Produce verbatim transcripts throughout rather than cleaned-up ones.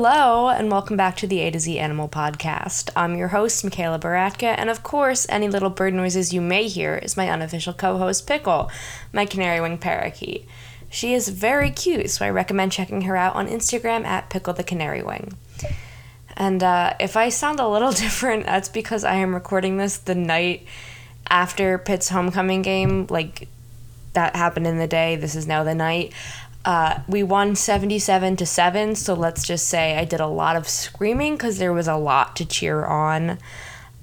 Hello, and welcome back to the A to Z Animal Podcast. I'm your host, Michaela Baratka, and of course, any little bird noises you may hear is my unofficial co-host, Pickle, my canary wing parakeet. She is very cute, so I recommend checking her out on Instagram at Pickle the Canary Wing. And uh, if I sound a little different, that's because I am recording this the night after Pitt's homecoming game. Like, that happened in the day. This is now the night. Uh, we won seventy-seven to seven, so let's just say I did a lot of screaming because there was a lot to cheer on.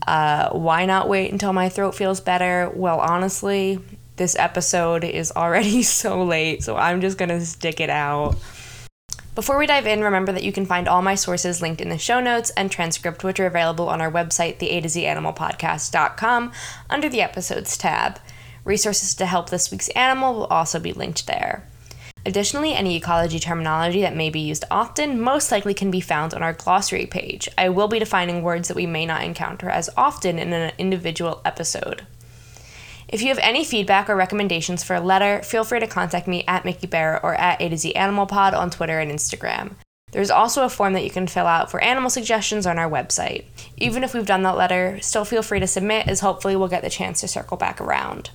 Uh, why not wait until my throat feels better? Well, honestly, this episode is already so late, so I'm just going to stick it out. Before we dive in, remember that you can find all my sources linked in the show notes and transcript, which are available on our website, the a to z animal podcast dot com, under the Episodes tab. Resources to help this week's animal will also be linked there. Additionally, any ecology terminology that may be used often most likely can be found on our glossary page. I will be defining words that we may not encounter as often in an individual episode. If you have any feedback or recommendations for a letter, feel free to contact me at Mickey Bear or at A to Z Animal Pod on Twitter and Instagram. There's also a form that you can fill out for animal suggestions on our website. Even if we've done that letter, still feel free to submit, as hopefully we'll get the chance to circle back around.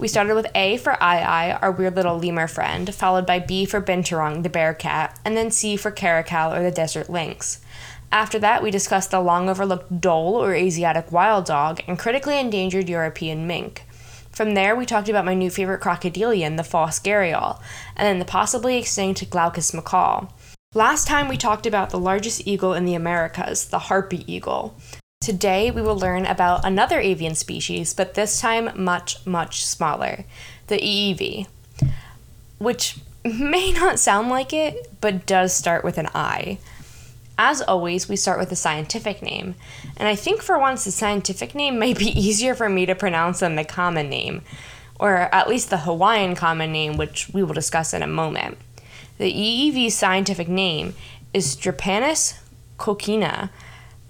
We started with A for ʻAiʻai, our weird little lemur friend, followed by B for binturong, the bear cat, and then C for caracal, or the desert lynx. After that, we discussed the long-overlooked dhole, or Asiatic wild dog, and critically endangered European mink. From there, we talked about my new favorite crocodilian, the false gharial, and then the possibly extinct glaucous macaw. Last time, we talked about the largest eagle in the Americas, the harpy eagle. Today, we will learn about another avian species, but this time much, much smaller, the ʻIʻiwi, which may not sound like it, but does start with an I. As always, we start with a scientific name, and I think for once the scientific name may be easier for me to pronounce than the common name, or at least the Hawaiian common name, which we will discuss in a moment. The ʻIʻiwi's scientific name is Drepanis coccinea.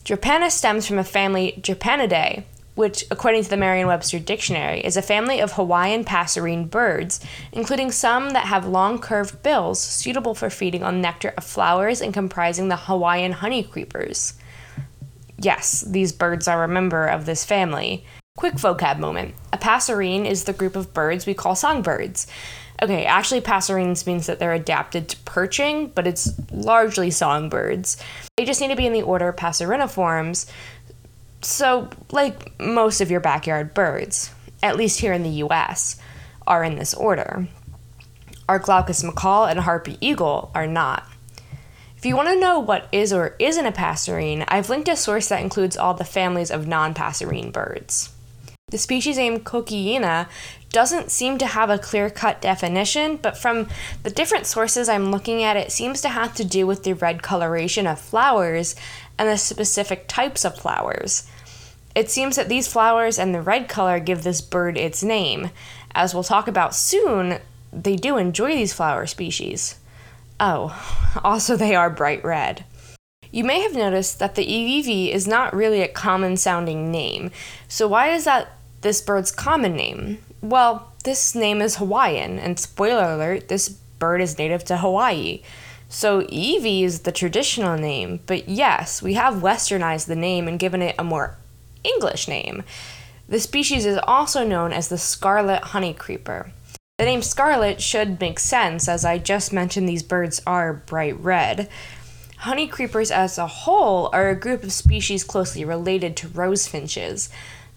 Drepanis stems from a family, Drepanidae, which, according to the Merriam-Webster Dictionary, is a family of Hawaiian passerine birds, including some that have long curved bills suitable for feeding on nectar of flowers and comprising the Hawaiian honeycreepers. Yes, these birds are a member of this family. Quick vocab moment. A passerine is the group of birds we call songbirds. Okay, actually passerines means that they're adapted to perching, but it's largely songbirds. They just need to be in the order Passeriniformes, so, like most of your backyard birds, at least here in the U S, are in this order. Our glaucous macaw and harpy eagle are not. If you want to know what is or isn't a passerine, I've linked a source that includes all the families of non-passerine birds. The species name coccinea doesn't seem to have a clear-cut definition, but from the different sources I'm looking at, it seems to have to do with the red coloration of flowers and the specific types of flowers. It seems that these flowers and the red color give this bird its name. As we'll talk about soon, they do enjoy these flower species. Oh, also they are bright red. You may have noticed that the ʻIʻiwi is not really a common-sounding name, so why is that this bird's common name? Well, this name is Hawaiian, and spoiler alert, this bird is native to Hawaii. So ʻIʻiwi is the traditional name, but yes, we have westernized the name and given it a more English name. The species is also known as the scarlet honeycreeper. The name scarlet should make sense, as I just mentioned these birds are bright red. Honeycreepers as a whole are a group of species closely related to rose finches.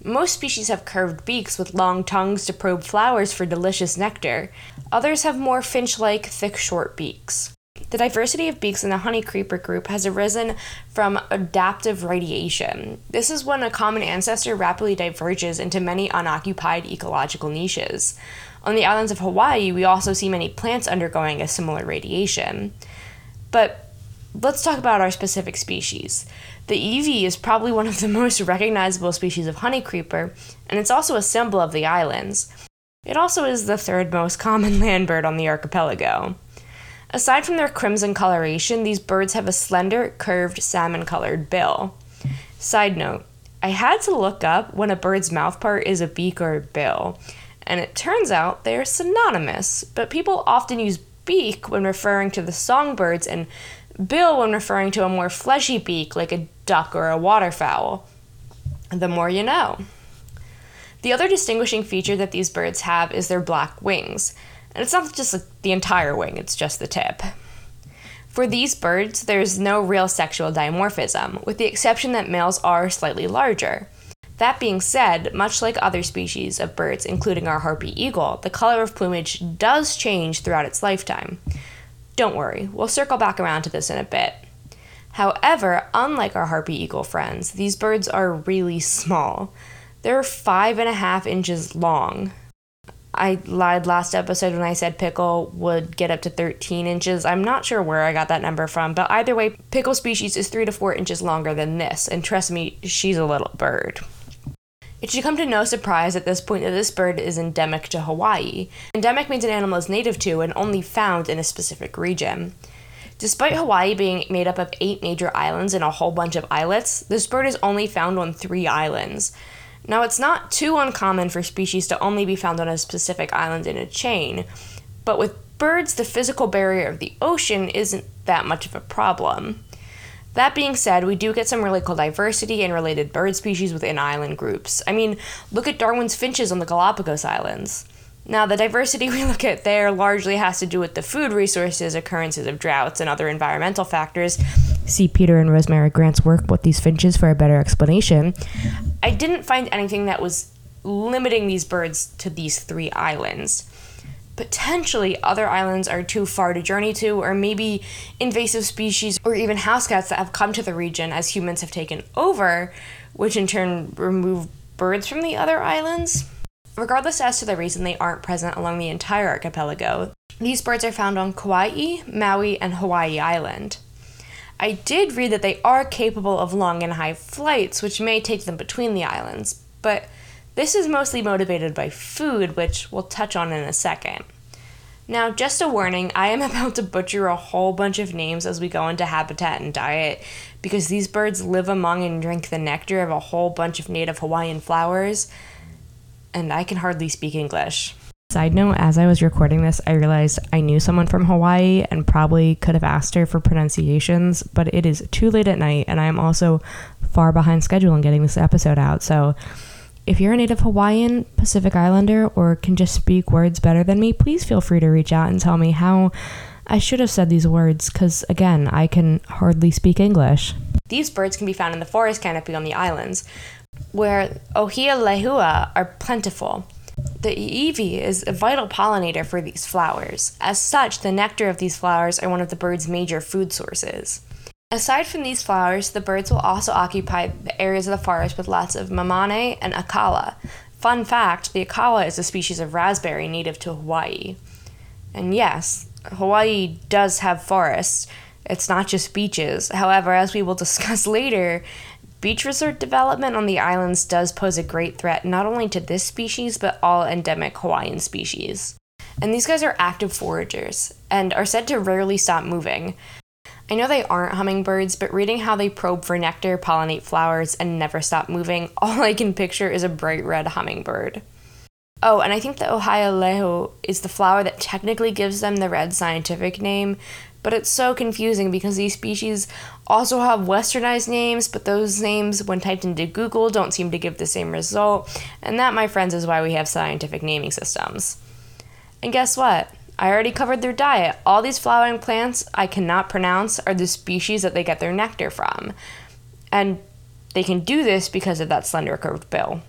Most species have curved beaks with long tongues to probe flowers for delicious nectar. Others have more finch-like, thick, short beaks. The diversity of beaks in the honeycreeper group has arisen from adaptive radiation. This is when a common ancestor rapidly diverges into many unoccupied ecological niches. On the islands of Hawaii, we also see many plants undergoing a similar radiation. But let's talk about our specific species. The ʻIʻiwi is probably one of the most recognizable species of honeycreeper, and it's also a symbol of the islands. It also is the third most common land bird on the archipelago. Aside from their crimson coloration, these birds have a slender, curved, salmon-colored bill. Side note, I had to look up when a bird's mouthpart is a beak or a bill, and it turns out they are synonymous, but people often use beak when referring to the songbirds and bill when referring to a more fleshy beak like a duck or a waterfowl. The more you know. The other distinguishing feature that these birds have is their black wings. And it's not just like the entire wing, it's just the tip. For these birds, there's no real sexual dimorphism, with the exception that males are slightly larger. That being said, much like other species of birds, including our harpy eagle, the color of plumage does change throughout its lifetime. Don't worry, we'll circle back around to this in a bit. However, unlike our harpy eagle friends, these birds are really small. They're five and a half inches long. I lied last episode when I said Pickle would get up to thirteen inches. I'm not sure where I got that number from, but either way, Pickle species is three to four inches longer than this, and trust me, she's a little bird. It should come to no surprise at this point that this bird is endemic to Hawaii. Endemic means an animal is native to and only found in a specific region. Despite Hawaii being made up of eight major islands and a whole bunch of islets, this bird is only found on three islands. Now, it's not too uncommon for species to only be found on a specific island in a chain, but with birds, the physical barrier of the ocean isn't that much of a problem. That being said, we do get some really cool diversity in related bird species within island groups. I mean, look at Darwin's finches on the Galapagos Islands. Now, the diversity we look at there largely has to do with the food resources, occurrences of droughts, and other environmental factors. See Peter and Rosemary Grant's work, What These Finches, for a better explanation. I didn't find anything that was limiting these birds to these three islands. Potentially, other islands are too far to journey to, or maybe invasive species or even house cats that have come to the region as humans have taken over, which in turn remove birds from the other islands. Regardless as to the reason they aren't present along the entire archipelago, these birds are found on Kauai, Maui, and Hawaii Island. I did read that they are capable of long and high flights, which may take them between the islands, but this is mostly motivated by food, which we'll touch on in a second. Now, just a warning, I am about to butcher a whole bunch of names as we go into habitat and diet, because these birds live among and drink the nectar of a whole bunch of native Hawaiian flowers, and I can hardly speak English. Side note, as I was recording this, I realized I knew someone from Hawaii and probably could have asked her for pronunciations, but it is too late at night, and I am also far behind schedule in getting this episode out. So if you're a native Hawaiian, Pacific Islander, or can just speak words better than me, please feel free to reach out and tell me how I should have said these words, because again, I can hardly speak English. These birds can be found in the forest canopy on the islands, where ʻōhiʻa lehua are plentiful. The ʻIʻiwi is a vital pollinator for these flowers. As such, the nectar of these flowers are one of the bird's major food sources. Aside from these flowers, the birds will also occupy the areas of the forest with lots of mamane and akala. Fun fact, the akala is a species of raspberry native to Hawaii. And yes, Hawaii does have forests. It's not just beaches. However, as we will discuss later, beach resort development on the islands does pose a great threat not only to this species, but all endemic Hawaiian species. And these guys are active foragers, and are said to rarely stop moving. I know they aren't hummingbirds, but reading how they probe for nectar, pollinate flowers, and never stop moving, all I can picture is a bright red hummingbird. Oh, and I think the ʻōhiʻa lehua is the flower that technically gives them the red scientific name, but it's so confusing because these species also have westernized names, but those names, when typed into Google, don't seem to give the same result. And that, my friends, is why we have scientific naming systems. And guess what? I already covered their diet. All these flowering plants I cannot pronounce are the species that they get their nectar from. And they can do this because of that slender curved bill.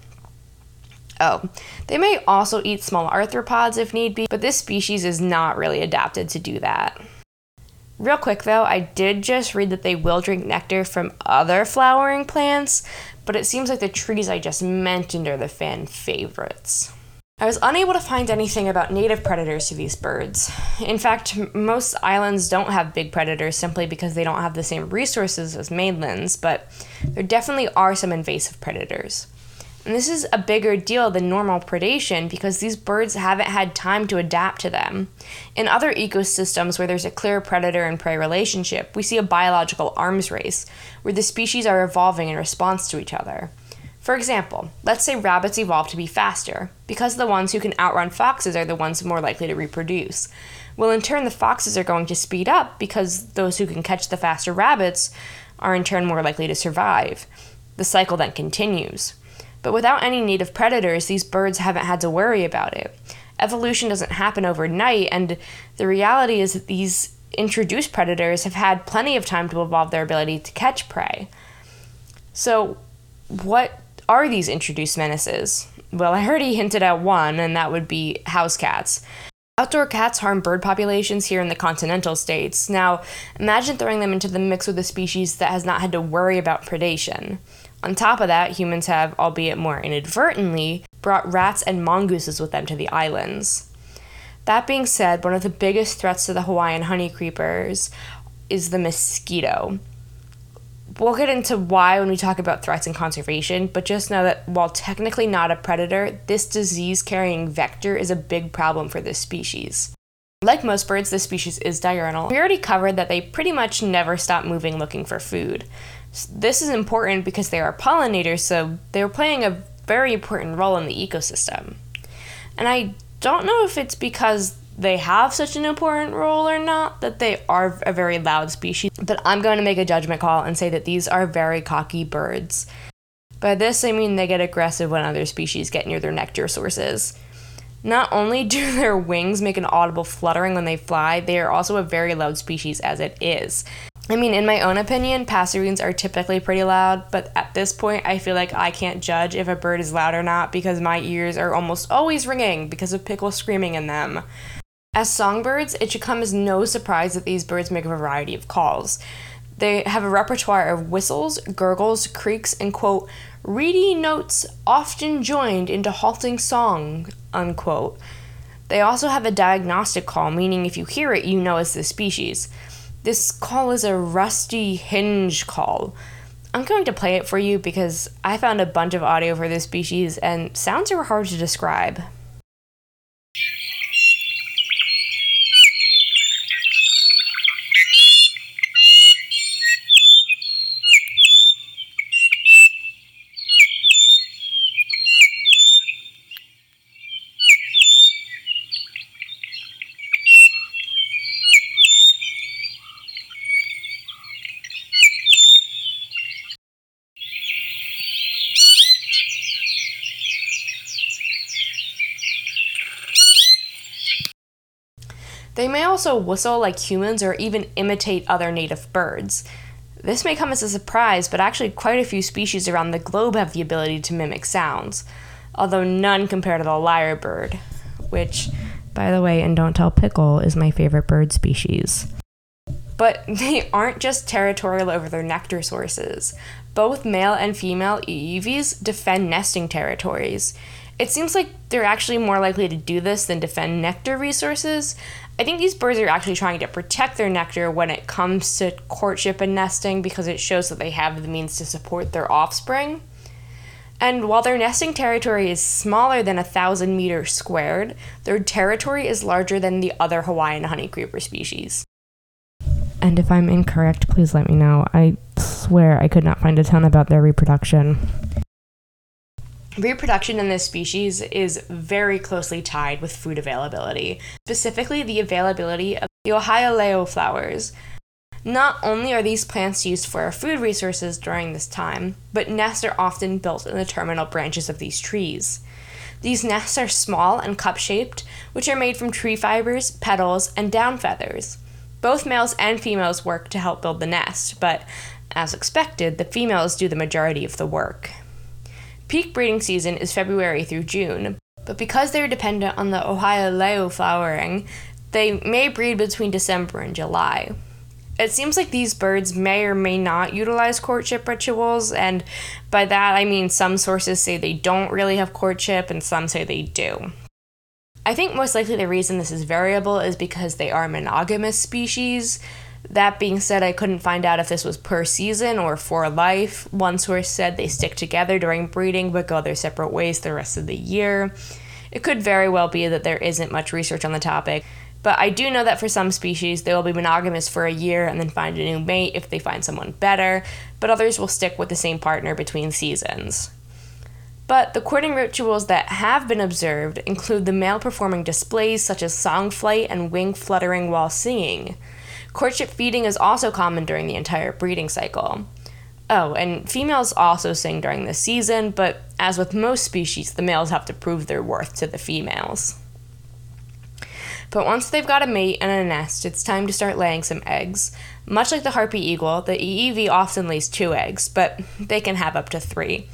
Oh, they may also eat small arthropods if need be, but this species is not really adapted to do that. Real quick though, I did just read that they will drink nectar from other flowering plants, but it seems like the trees I just mentioned are the fan favorites. I was unable to find anything about native predators to these birds. In fact, most islands don't have big predators simply because they don't have the same resources as mainlands, but there definitely are some invasive predators. And this is a bigger deal than normal predation because these birds haven't had time to adapt to them. In other ecosystems where there's a clear predator and prey relationship, we see a biological arms race, where the species are evolving in response to each other. For example, let's say rabbits evolve to be faster, because the ones who can outrun foxes are the ones more likely to reproduce. Well, in turn, the foxes are going to speed up because those who can catch the faster rabbits are in turn more likely to survive. The cycle then continues. But without any native predators, these birds haven't had to worry about it. Evolution doesn't happen overnight, and the reality is that these introduced predators have had plenty of time to evolve their ability to catch prey. So, what are these introduced menaces? Well, I already hinted at one, and that would be house cats. Outdoor cats harm bird populations here in the continental states. Now, imagine throwing them into the mix with a species that has not had to worry about predation. On top of that, humans have, albeit more inadvertently, brought rats and mongooses with them to the islands. That being said, one of the biggest threats to the Hawaiian honeycreepers is the mosquito. We'll get into why when we talk about threats and conservation, but just know that while technically not a predator, this disease-carrying vector is a big problem for this species. Like most birds, this species is diurnal. We already covered that they pretty much never stop moving looking for food. This is important because they are pollinators, so they're playing a very important role in the ecosystem. And I don't know if it's because they have such an important role or not that they are a very loud species, but I'm going to make a judgment call and say that these are very cocky birds. By this, I mean they get aggressive when other species get near their nectar sources. Not only do their wings make an audible fluttering when they fly, they are also a very loud species as it is. I mean, in my own opinion, passerines are typically pretty loud, but at this point, I feel like I can't judge if a bird is loud or not because my ears are almost always ringing because of Pickle screaming in them. As songbirds, it should come as no surprise that these birds make a variety of calls. They have a repertoire of whistles, gurgles, creaks, and quote, reedy notes often joined into halting song, unquote. They also have a diagnostic call, meaning if you hear it, you know it's this species. This call is a rusty hinge call. I'm going to play it for you because I found a bunch of audio for this species and sounds are hard to describe. They may also whistle like humans or even imitate other native birds. This may come as a surprise, but actually quite a few species around the globe have the ability to mimic sounds, although none compared to the lyrebird, which, by the way, and don't tell Pickle, is my favorite bird species. But they aren't just territorial over their nectar sources. Both male and female ʻIʻiwis defend nesting territories. It seems like they're actually more likely to do this than defend nectar resources. I think these birds are actually trying to protect their nectar when it comes to courtship and nesting because it shows that they have the means to support their offspring. And while their nesting territory is smaller than a thousand meters squared, their territory is larger than the other Hawaiian honeycreeper species. And if I'm incorrect, please let me know. I swear I could not find a ton about their reproduction. Reproduction in this species is very closely tied with food availability, specifically the availability of the ʻōhiʻa lehua flowers. Not only are these plants used for food resources during this time, but nests are often built in the terminal branches of these trees. These nests are small and cup-shaped, which are made from tree fibers, petals, and down feathers. Both males and females work to help build the nest, but as expected, the females do the majority of the work. Peak breeding season is February through June, but because they are dependent on the ʻōhiʻa lehua flowering, they may breed between December and July. It seems like these birds may or may not utilize courtship rituals, and by that I mean some sources say they don't really have courtship and some say they do. I think most likely the reason this is variable is because they are monogamous species. That being said, I couldn't find out if this was per season or for life. One source said they stick together during breeding but go their separate ways the rest of the year. It could very well be that there isn't much research on the topic, but I do know that for some species, they will be monogamous for a year and then find a new mate if they find someone better, but others will stick with the same partner between seasons. But the courting rituals that have been observed include the male performing displays such as song flight and wing fluttering while singing. Courtship feeding is also common during the entire breeding cycle. Oh, and females also sing during this season, but as with most species, the males have to prove their worth to the females. But once they've got a mate and a nest, it's time to start laying some eggs. Much like the harpy eagle, the ʻIʻiwi often lays two eggs, but they can have up to three.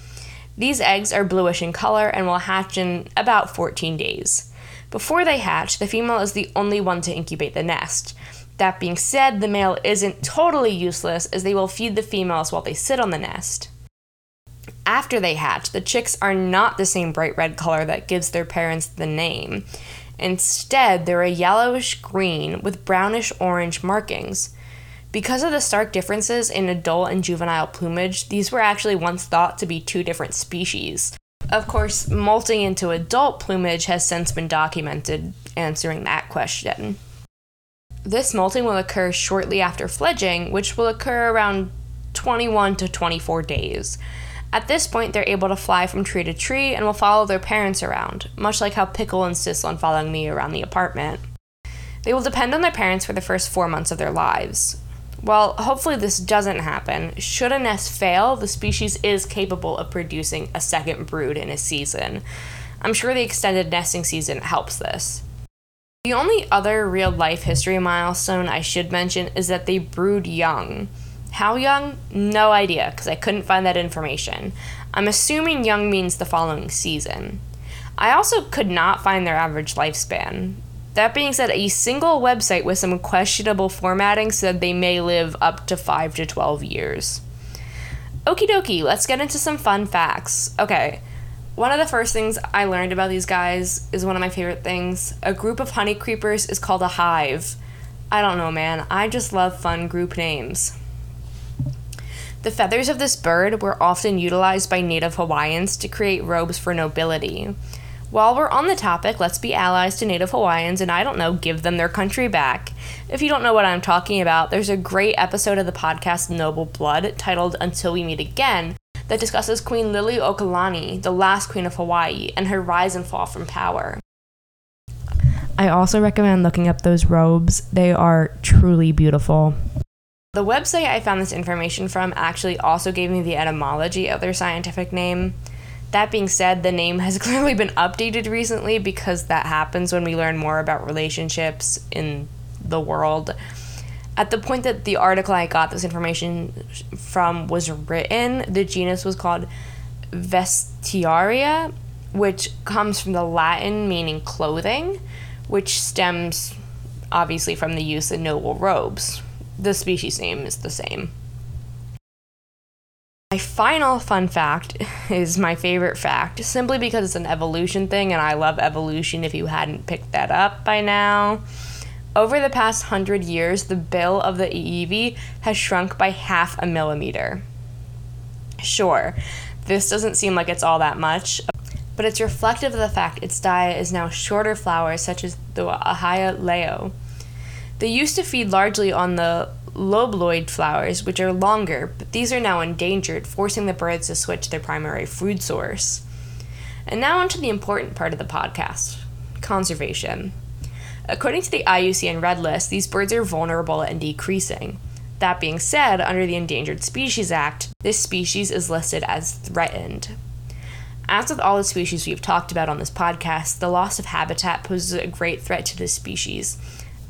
These eggs are bluish in color and will hatch in about fourteen days. Before they hatch, the female is the only one to incubate the nest. That being said, the male isn't totally useless, as they will feed the females while they sit on the nest. After they hatch, the chicks are not the same bright red color that gives their parents the name. Instead, they're a yellowish green with brownish orange markings. Because of the stark differences in adult and juvenile plumage, these were actually once thought to be two different species. Of course, molting into adult plumage has since been documented, answering that question. This molting will occur shortly after fledging, which will occur around twenty-one to twenty-four days. At this point, they're able to fly from tree to tree and will follow their parents around, much like how Pickle insists on following me around the apartment. They will depend on their parents for the first four months of their lives. While hopefully this doesn't happen, should a nest fail, the species is capable of producing a second brood in a season. I'm sure the extended nesting season helps this. The only other real-life history milestone I should mention is that they brood young. How young? No idea, because I couldn't find that information. I'm assuming young means the following season. I also could not find their average lifespan. That being said, a single website with some questionable formatting said they may live up to five to twelve years. Okie dokie, let's get into some fun facts. Okay, one of the first things I learned about these guys is one of my favorite things. A group of honeycreepers is called a hive. I don't know, man. I just love fun group names. The feathers of this bird were often utilized by native Hawaiians to create robes for nobility. While we're on the topic, let's be allies to native Hawaiians and, I don't know, give them their country back. If you don't know what I'm talking about, there's a great episode of the podcast Noble Blood titled Until We Meet Again that discusses Queen Liliʻuokalani, the last queen of Hawaii, and her rise and fall from power. I also recommend looking up those robes. They are truly beautiful. The website I found this information from actually also gave me the etymology of their scientific name. That being said, the name has clearly been updated recently because that happens when we learn more about relationships in the world. At the point that the article I got this information from was written, the genus was called Vestiaria, which comes from the Latin meaning clothing, which stems obviously from the use of noble robes. The species name is the same. My final fun fact is my favorite fact, simply because it's an evolution thing, and I love evolution if you hadn't picked that up by now. Over the past hundred years, the bill of the ʻIʻiwi has shrunk by half a millimeter. Sure, this doesn't seem like it's all that much, but it's reflective of the fact its diet is now shorter flowers such as the ʻōhiʻa loa. They used to feed largely on the lobloid flowers, which are longer, but these are now endangered, forcing the birds to switch their primary food source. And now onto the important part of the podcast, conservation. According to the I U C N Red List, these birds are vulnerable and decreasing. That being said, under the Endangered Species Act, this species is listed as threatened. As with all the species we've talked about on this podcast, the loss of habitat poses a great threat to this species,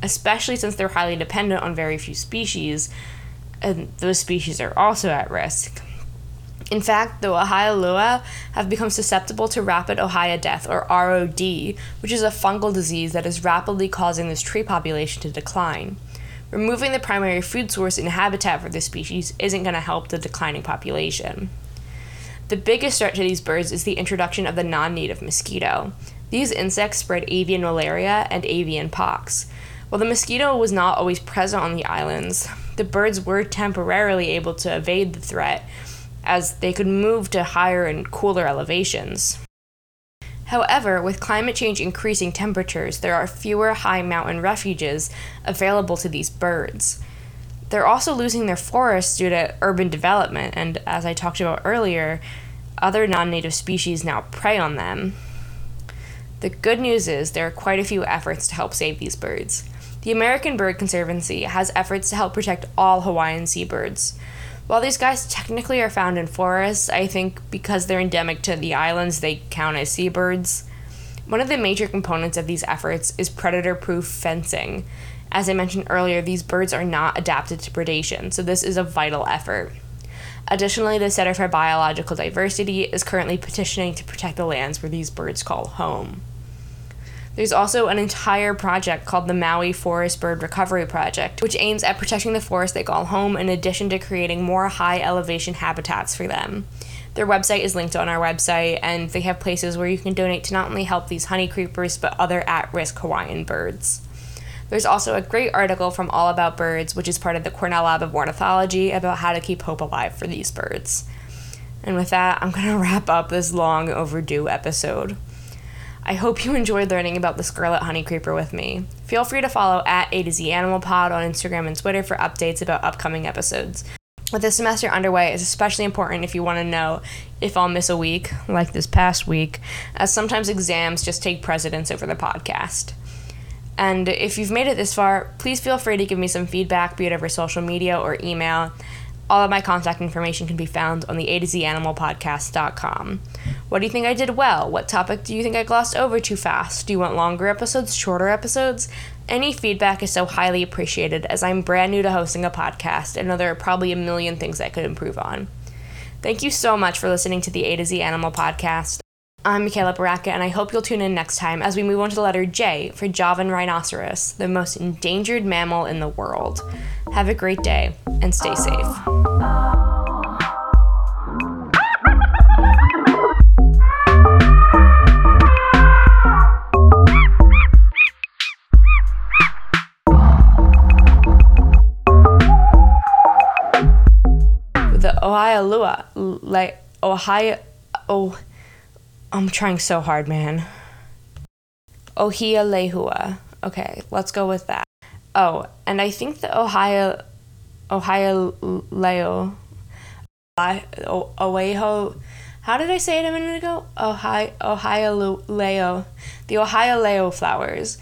especially since they're highly dependent on very few species, and those species are also at risk. In fact, the ʻōhiʻa loa have become susceptible to rapid ʻōhiʻa death, or R O D, which is a fungal disease that is rapidly causing this tree population to decline. Removing the primary food source and habitat for this species isn't going to help the declining population. The biggest threat to these birds is the introduction of the non-native mosquito. These insects spread avian malaria and avian pox. While the mosquito was not always present on the islands, the birds were temporarily able to evade the threat, as they could move to higher and cooler elevations. However, with climate change increasing temperatures, there are fewer high mountain refuges available to these birds. They're also losing their forests due to urban development, and as I talked about earlier, Other non-native species now prey on them. The good news is there are quite a few efforts to help save these birds. The American Bird Conservancy has efforts to help protect all Hawaiian seabirds. While these guys technically are found in forests, I think because they're endemic to the islands, they count as seabirds. One of the major components of these efforts is predator-proof fencing. As I mentioned earlier, these birds are not adapted to predation, so this is a vital effort. Additionally, the Center for Biological Diversity is currently petitioning to protect the lands where these birds call home. There's also an entire project called the Maui Forest Bird Recovery Project, which aims at protecting the forests they call home in addition to creating more high-elevation habitats for them. Their website is linked on our website, and they have places where you can donate to not only help these honeycreepers, but other at-risk Hawaiian birds. There's also a great article from All About Birds, which is part of the Cornell Lab of Ornithology, about how to keep hope alive for these birds. And with that, I'm going to wrap up this long overdue episode. I hope you enjoyed learning about the Scarlet Honeycreeper with me. Feel free to follow at A to Z Animal Pod on Instagram and Twitter for updates about upcoming episodes. With the semester underway, it's especially important if you want to know if I'll miss a week, like this past week, as sometimes exams just take precedence over the podcast. And if you've made it this far, please feel free to give me some feedback, be it over social media or email. All of my contact information can be found on the A to Z Animal Podcast dot com. What do you think I did well? What topic do you think I glossed over too fast? Do you want longer episodes, shorter episodes? Any feedback is so highly appreciated, as I'm brand new to hosting a podcast and know there are probably a million things I could improve on. Thank you so much for listening to the A to Z Animal Podcast. I'm Michaela Baratka, and I hope you'll tune in next time as we move on to the letter J for Javan rhinoceros, the most endangered mammal in the world. Have a great day, and stay safe. The ʻŌhiʻa loa, like ʻōhiʻa, oh, I'm trying so hard, man. ʻŌhiʻa lehua. Okay, let's go with that. Oh, and I think the ʻŌhiʻa, ʻŌhiʻa leo, ʻoeho, how did I say it a minute ago? ʻOhio, ʻOhio leo, the ʻOhio leo flowers.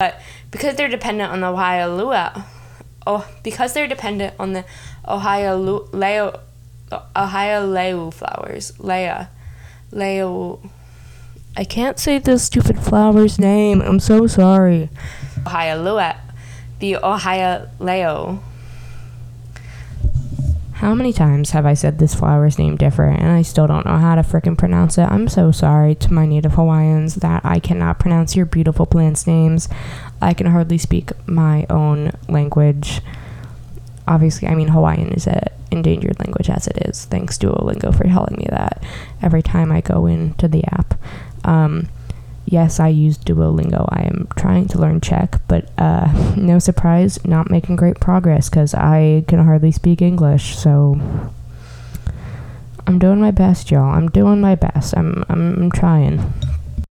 But because they're dependent on the ʻOhio lua, oh, because they're dependent on the ʻOhio leo, ʻOhio leo flowers, lea, leo. I can't say this stupid flower's name. I'm so sorry. ʻOhio lua, the ʻOhio leo. How many times have I said this flower's name different, and I still don't know how to frickin' pronounce it? I'm so sorry to my native Hawaiians that I cannot pronounce your beautiful plants' names. I can hardly speak my own language. Obviously, I mean, Hawaiian is an endangered language as it is. Thanks, Duolingo, for telling me that every time I go into the app. Um, yes, I use Duolingo. I am trying to learn Czech, but uh, no surprise, not making great progress because I can hardly speak English. So I'm doing my best, y'all. I'm doing my best. I'm I'm, I'm trying.